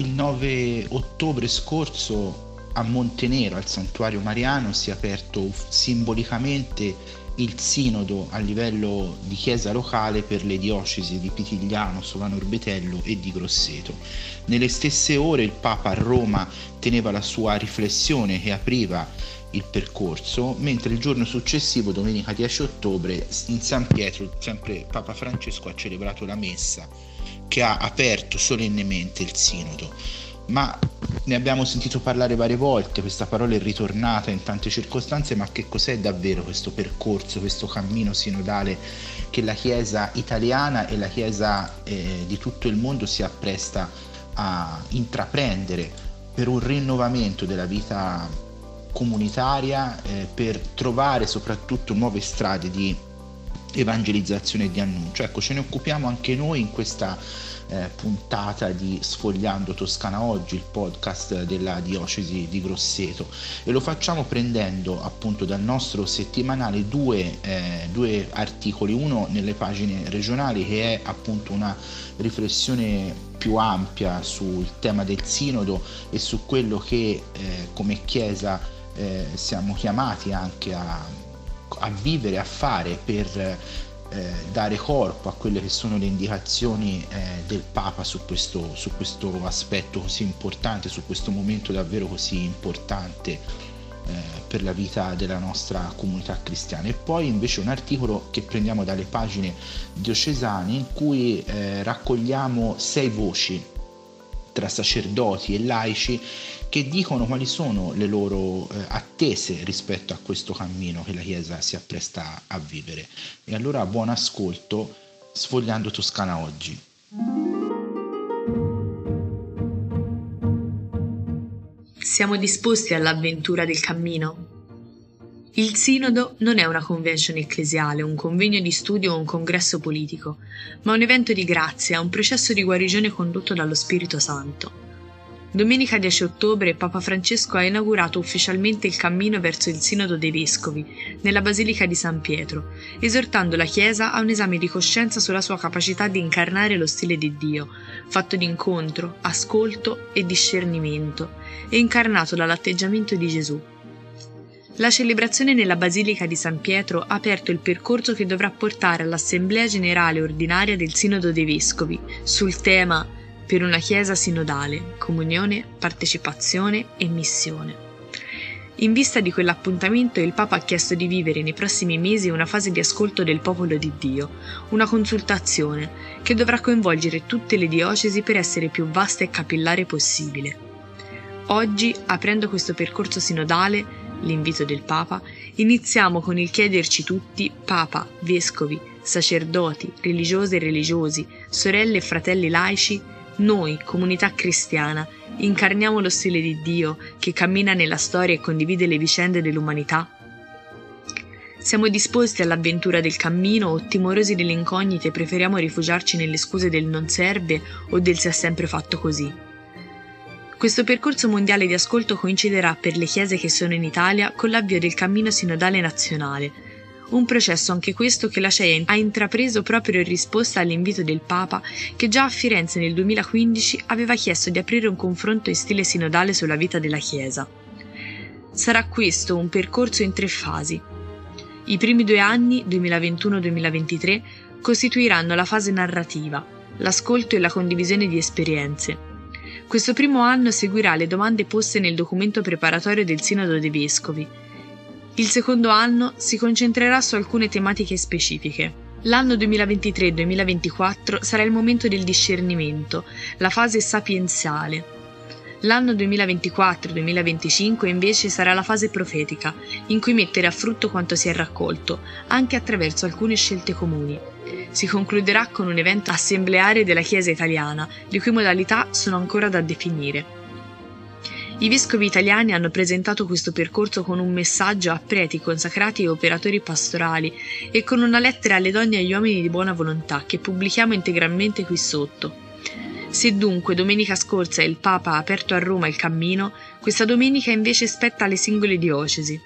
il 9 ottobre scorso a Montenero, al Santuario Mariano, si è aperto simbolicamente il sinodo a livello di chiesa locale per le diocesi di Pitigliano, Solano Orbetello e di Grosseto. Nelle stesse ore il Papa a Roma teneva la sua riflessione che apriva il percorso, mentre il giorno successivo, domenica 10 ottobre, in San Pietro, sempre Papa Francesco ha celebrato la messa che ha aperto solennemente il sinodo. Ma ne abbiamo sentito parlare varie volte, questa parola è ritornata in tante circostanze, ma che cos'è davvero questo percorso, questo cammino sinodale che la Chiesa italiana e la Chiesa di tutto il mondo si appresta a intraprendere per un rinnovamento della vita comunitaria, per trovare soprattutto nuove strade di evangelizzazione e di annuncio? Ecco, ce ne occupiamo anche noi in questa puntata di Sfogliando Toscana Oggi, il podcast della diocesi di Grosseto, e lo facciamo prendendo appunto dal nostro settimanale due articoli, uno nelle pagine regionali che è appunto una riflessione più ampia sul tema del sinodo e su quello che come Chiesa siamo chiamati anche a vivere, a fare per dare corpo a quelle che sono le indicazioni del Papa su questo aspetto così importante, su questo momento davvero così importante per la vita della nostra comunità cristiana. E poi invece un articolo che prendiamo dalle pagine diocesane in cui raccogliamo 6 voci tra sacerdoti e laici che dicono quali sono le loro attese rispetto a questo cammino che la Chiesa si appresta a vivere. E allora buon ascolto, Sfogliando Toscana Oggi. Siamo disposti all'avventura del cammino? Il sinodo non è una convention ecclesiale, un convegno di studio o un congresso politico, ma un evento di grazia, un processo di guarigione condotto dallo Spirito Santo. Domenica 10 ottobre Papa Francesco ha inaugurato ufficialmente il cammino verso il Sinodo dei Vescovi, nella Basilica di San Pietro, esortando la Chiesa a un esame di coscienza sulla sua capacità di incarnare lo stile di Dio, fatto di incontro, ascolto e discernimento, e incarnato dall'atteggiamento di Gesù. La celebrazione nella Basilica di San Pietro ha aperto il percorso che dovrà portare all'Assemblea Generale Ordinaria del Sinodo dei Vescovi, sul tema per una Chiesa sinodale, comunione, partecipazione e missione. In vista di quell'appuntamento, il Papa ha chiesto di vivere nei prossimi mesi una fase di ascolto del popolo di Dio, una consultazione che dovrà coinvolgere tutte le diocesi per essere più vasta e capillare possibile. Oggi, aprendo questo percorso sinodale, l'invito del Papa, iniziamo con il chiederci tutti, Papa, Vescovi, sacerdoti, religiose e religiosi, sorelle e fratelli laici, noi, comunità cristiana, incarniamo lo stile di Dio che cammina nella storia e condivide le vicende dell'umanità? Siamo disposti all'avventura del cammino o, timorosi delle incognite, preferiamo rifugiarci nelle scuse del non serve o del si è sempre fatto così? Questo percorso mondiale di ascolto coinciderà per le chiese che sono in Italia con l'avvio del cammino sinodale nazionale, un processo anche questo che la CEI ha intrapreso proprio in risposta all'invito del Papa, che già a Firenze nel 2015 aveva chiesto di aprire un confronto in stile sinodale sulla vita della Chiesa. Sarà questo un percorso in 3 fasi. I primi 2 anni, 2021-2023, costituiranno la fase narrativa, l'ascolto e la condivisione di esperienze. Questo primo anno seguirà le domande poste nel documento preparatorio del Sinodo dei Vescovi. Il secondo anno si concentrerà su alcune tematiche specifiche. L'anno 2023-2024 sarà il momento del discernimento, la fase sapienziale. L'anno 2024-2025 invece sarà la fase profetica, in cui mettere a frutto quanto si è raccolto, anche attraverso alcune scelte comuni. Si concluderà con un evento assembleare della Chiesa italiana, le cui modalità sono ancora da definire. I vescovi italiani hanno presentato questo percorso con un messaggio a preti, consacrati e operatori pastorali e con una lettera alle donne e agli uomini di buona volontà che pubblichiamo integralmente qui sotto. Se dunque domenica scorsa il Papa ha aperto a Roma il cammino, questa domenica invece spetta alle singole diocesi.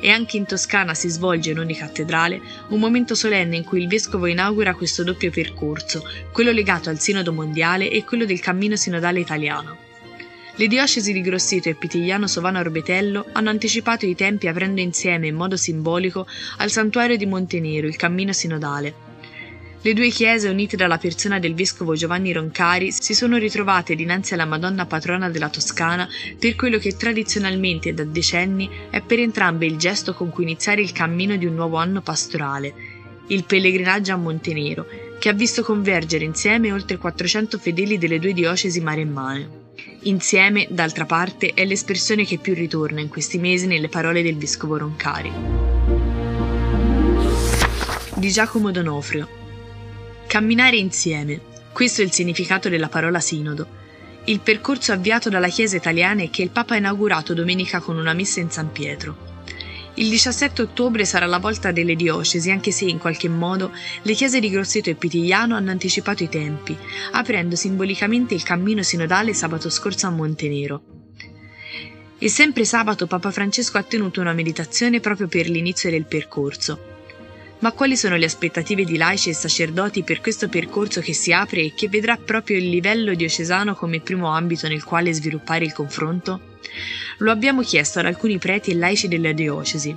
E anche in Toscana si svolge in ogni cattedrale un momento solenne in cui il vescovo inaugura questo doppio percorso, quello legato al Sinodo mondiale e quello del cammino sinodale italiano. Le diocesi di Grosseto e Pitigliano Sovano Orbetello hanno anticipato i tempi aprendo insieme, in modo simbolico, al santuario di Montenero il cammino sinodale. Le due chiese, unite dalla persona del vescovo Giovanni Roncari, si sono ritrovate dinanzi alla Madonna Patrona della Toscana per quello che tradizionalmente da decenni è per entrambe il gesto con cui iniziare il cammino di un nuovo anno pastorale, il pellegrinaggio a Montenero, che ha visto convergere insieme oltre 400 fedeli delle due diocesi maremmane. Insieme, d'altra parte, è l'espressione che più ritorna in questi mesi nelle parole del vescovo Roncari. Di Giacomo D'Onofrio. Camminare insieme. Questo è il significato della parola sinodo. Il percorso avviato dalla Chiesa italiana e che il Papa ha inaugurato domenica con una messa in San Pietro. Il 17 ottobre sarà la volta delle diocesi, anche se in qualche modo le chiese di Grosseto e Pitigliano hanno anticipato i tempi, aprendo simbolicamente il cammino sinodale sabato scorso a Montenero. E sempre sabato Papa Francesco ha tenuto una meditazione proprio per l'inizio del percorso. Ma quali sono le aspettative di laici e sacerdoti per questo percorso che si apre e che vedrà proprio il livello diocesano come primo ambito nel quale sviluppare il confronto? Lo abbiamo chiesto ad alcuni preti e laici della diocesi.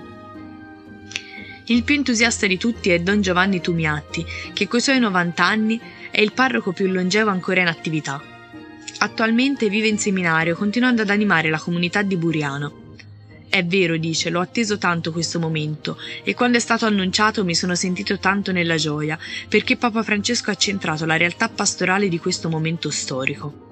Il più entusiasta di tutti è Don Giovanni Tumiatti, che coi suoi 90 anni è il parroco più longevo ancora in attività. Attualmente vive in seminario, continuando ad animare la comunità di Buriano. È vero, dice, l'ho atteso tanto questo momento e quando è stato annunciato mi sono sentito tanto nella gioia, perché Papa Francesco ha centrato la realtà pastorale di questo momento storico.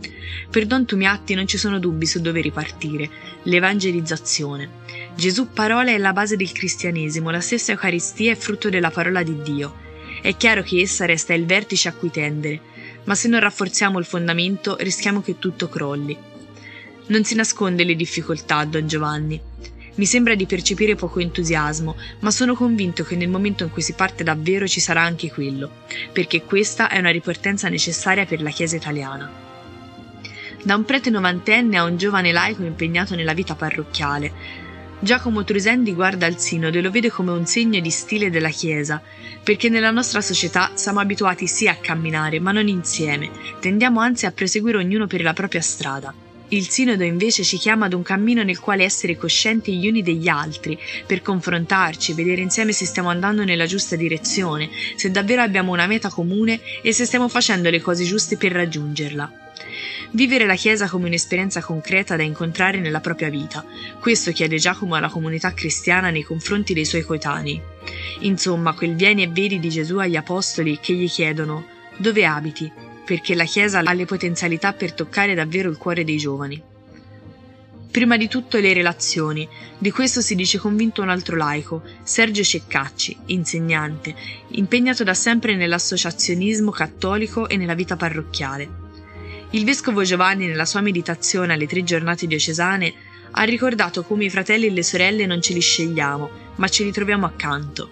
Per Don Tumiatti non ci sono dubbi su dove ripartire: l'evangelizzazione. Gesù parola è la base del cristianesimo, la stessa Eucaristia è frutto della parola di Dio. È chiaro che essa resta il vertice a cui tendere, ma se non rafforziamo il fondamento rischiamo che tutto crolli. Non si nasconde le difficoltà, Don Giovanni. Mi sembra di percepire poco entusiasmo, ma sono convinto che nel momento in cui si parte davvero ci sarà anche quello, perché questa è una ripartenza necessaria per la Chiesa italiana. Da un prete novantenne a un giovane laico impegnato nella vita parrocchiale, Giacomo Trusendi guarda al sinodo e lo vede come un segno di stile della Chiesa, perché nella nostra società siamo abituati sì a camminare, ma non insieme, tendiamo anzi a proseguire ognuno per la propria strada. Il sinodo invece ci chiama ad un cammino nel quale essere coscienti gli uni degli altri, per confrontarci, vedere insieme se stiamo andando nella giusta direzione, se davvero abbiamo una meta comune e se stiamo facendo le cose giuste per raggiungerla. Vivere la Chiesa come un'esperienza concreta da incontrare nella propria vita, questo chiede Giacomo alla comunità cristiana nei confronti dei suoi coetanei. Insomma, quel vieni e vedi di Gesù agli apostoli che gli chiedono: dove abiti? Perché la Chiesa ha le potenzialità per toccare davvero il cuore dei giovani. Prima di tutto le relazioni, di questo si dice convinto un altro laico, Sergio Ceccacci, insegnante, impegnato da sempre nell'associazionismo cattolico e nella vita parrocchiale. Il vescovo Giovanni, nella sua meditazione alle 3 giornate diocesane, ha ricordato come i fratelli e le sorelle non ce li scegliamo, ma ce li troviamo accanto.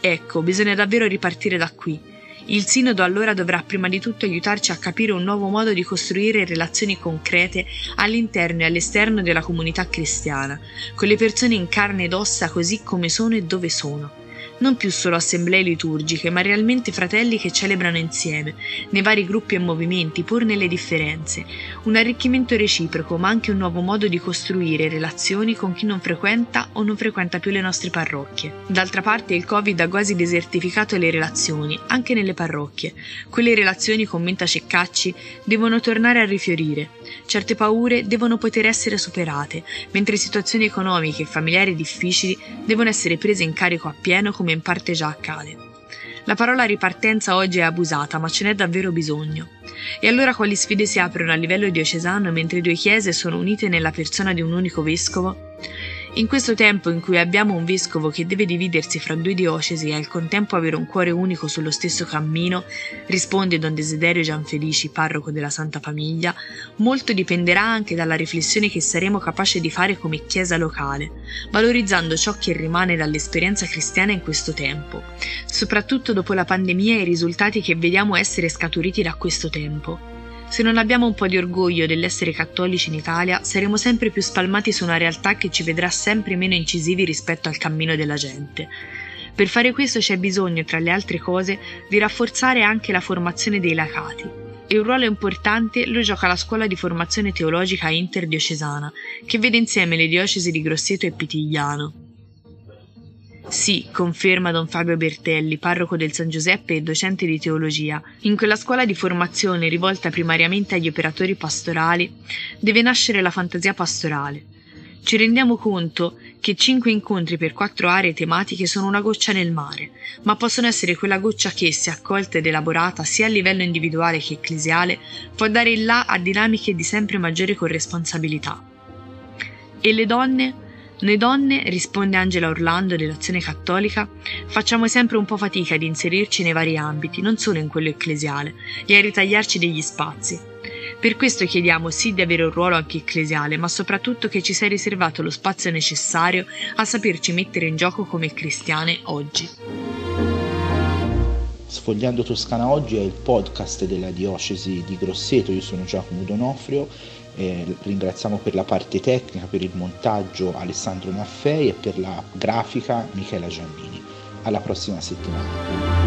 Ecco, bisogna davvero ripartire da qui. Il sinodo allora dovrà prima di tutto aiutarci a capire un nuovo modo di costruire relazioni concrete all'interno e all'esterno della comunità cristiana, con le persone in carne ed ossa così come sono e dove sono. Non più solo assemblee liturgiche, ma realmente fratelli che celebrano insieme, nei vari gruppi e movimenti, pur nelle differenze. Un arricchimento reciproco, ma anche un nuovo modo di costruire relazioni con chi non frequenta o non frequenta più le nostre parrocchie. D'altra parte, il Covid ha quasi desertificato le relazioni, anche nelle parrocchie. Quelle relazioni, commenta Ceccacci, devono tornare a rifiorire. Certe paure devono poter essere superate, mentre situazioni economiche e familiari difficili devono essere prese in carico appieno come in parte già accade. La parola ripartenza oggi è abusata, ma ce n'è davvero bisogno. E allora quali sfide si aprono a livello diocesano mentre due chiese sono unite nella persona di un unico vescovo? In questo tempo in cui abbiamo un vescovo che deve dividersi fra due diocesi e al contempo avere un cuore unico sullo stesso cammino, risponde Don Desiderio Gianfelici, parroco della Santa Famiglia, molto dipenderà anche dalla riflessione che saremo capaci di fare come Chiesa locale, valorizzando ciò che rimane dall'esperienza cristiana in questo tempo, soprattutto dopo la pandemia e i risultati che vediamo essere scaturiti da questo tempo. Se non abbiamo un po' di orgoglio dell'essere cattolici in Italia, saremo sempre più spalmati su una realtà che ci vedrà sempre meno incisivi rispetto al cammino della gente. Per fare questo c'è bisogno, tra le altre cose, di rafforzare anche la formazione dei laicati. e un ruolo importante lo gioca la scuola di formazione teologica interdiocesana, che vede insieme le diocesi di Grosseto e Pitigliano. Sì, conferma don Fabio Bertelli, parroco del San Giuseppe e docente di teologia, in quella scuola di formazione rivolta primariamente agli operatori pastorali deve nascere la fantasia pastorale. Ci rendiamo conto che 5 incontri per 4 aree tematiche sono una goccia nel mare, ma possono essere quella goccia che, se accolta ed elaborata sia a livello individuale che ecclesiale, può dare il là a dinamiche di sempre maggiore corresponsabilità. E le donne? Noi donne, risponde Angela Orlando dell'Azione Cattolica, facciamo sempre un po' fatica ad inserirci nei vari ambiti, non solo in quello ecclesiale, e a ritagliarci degli spazi. Per questo chiediamo sì di avere un ruolo anche ecclesiale, ma soprattutto che ci sia riservato lo spazio necessario a saperci mettere in gioco come cristiane oggi. Sfogliando Toscana Oggi è il podcast della diocesi di Grosseto. Io sono Giacomo D'Onofrio. Ringraziamo per la parte tecnica, per il montaggio Alessandro Maffei e per la grafica Michela Giannini. Alla prossima settimana.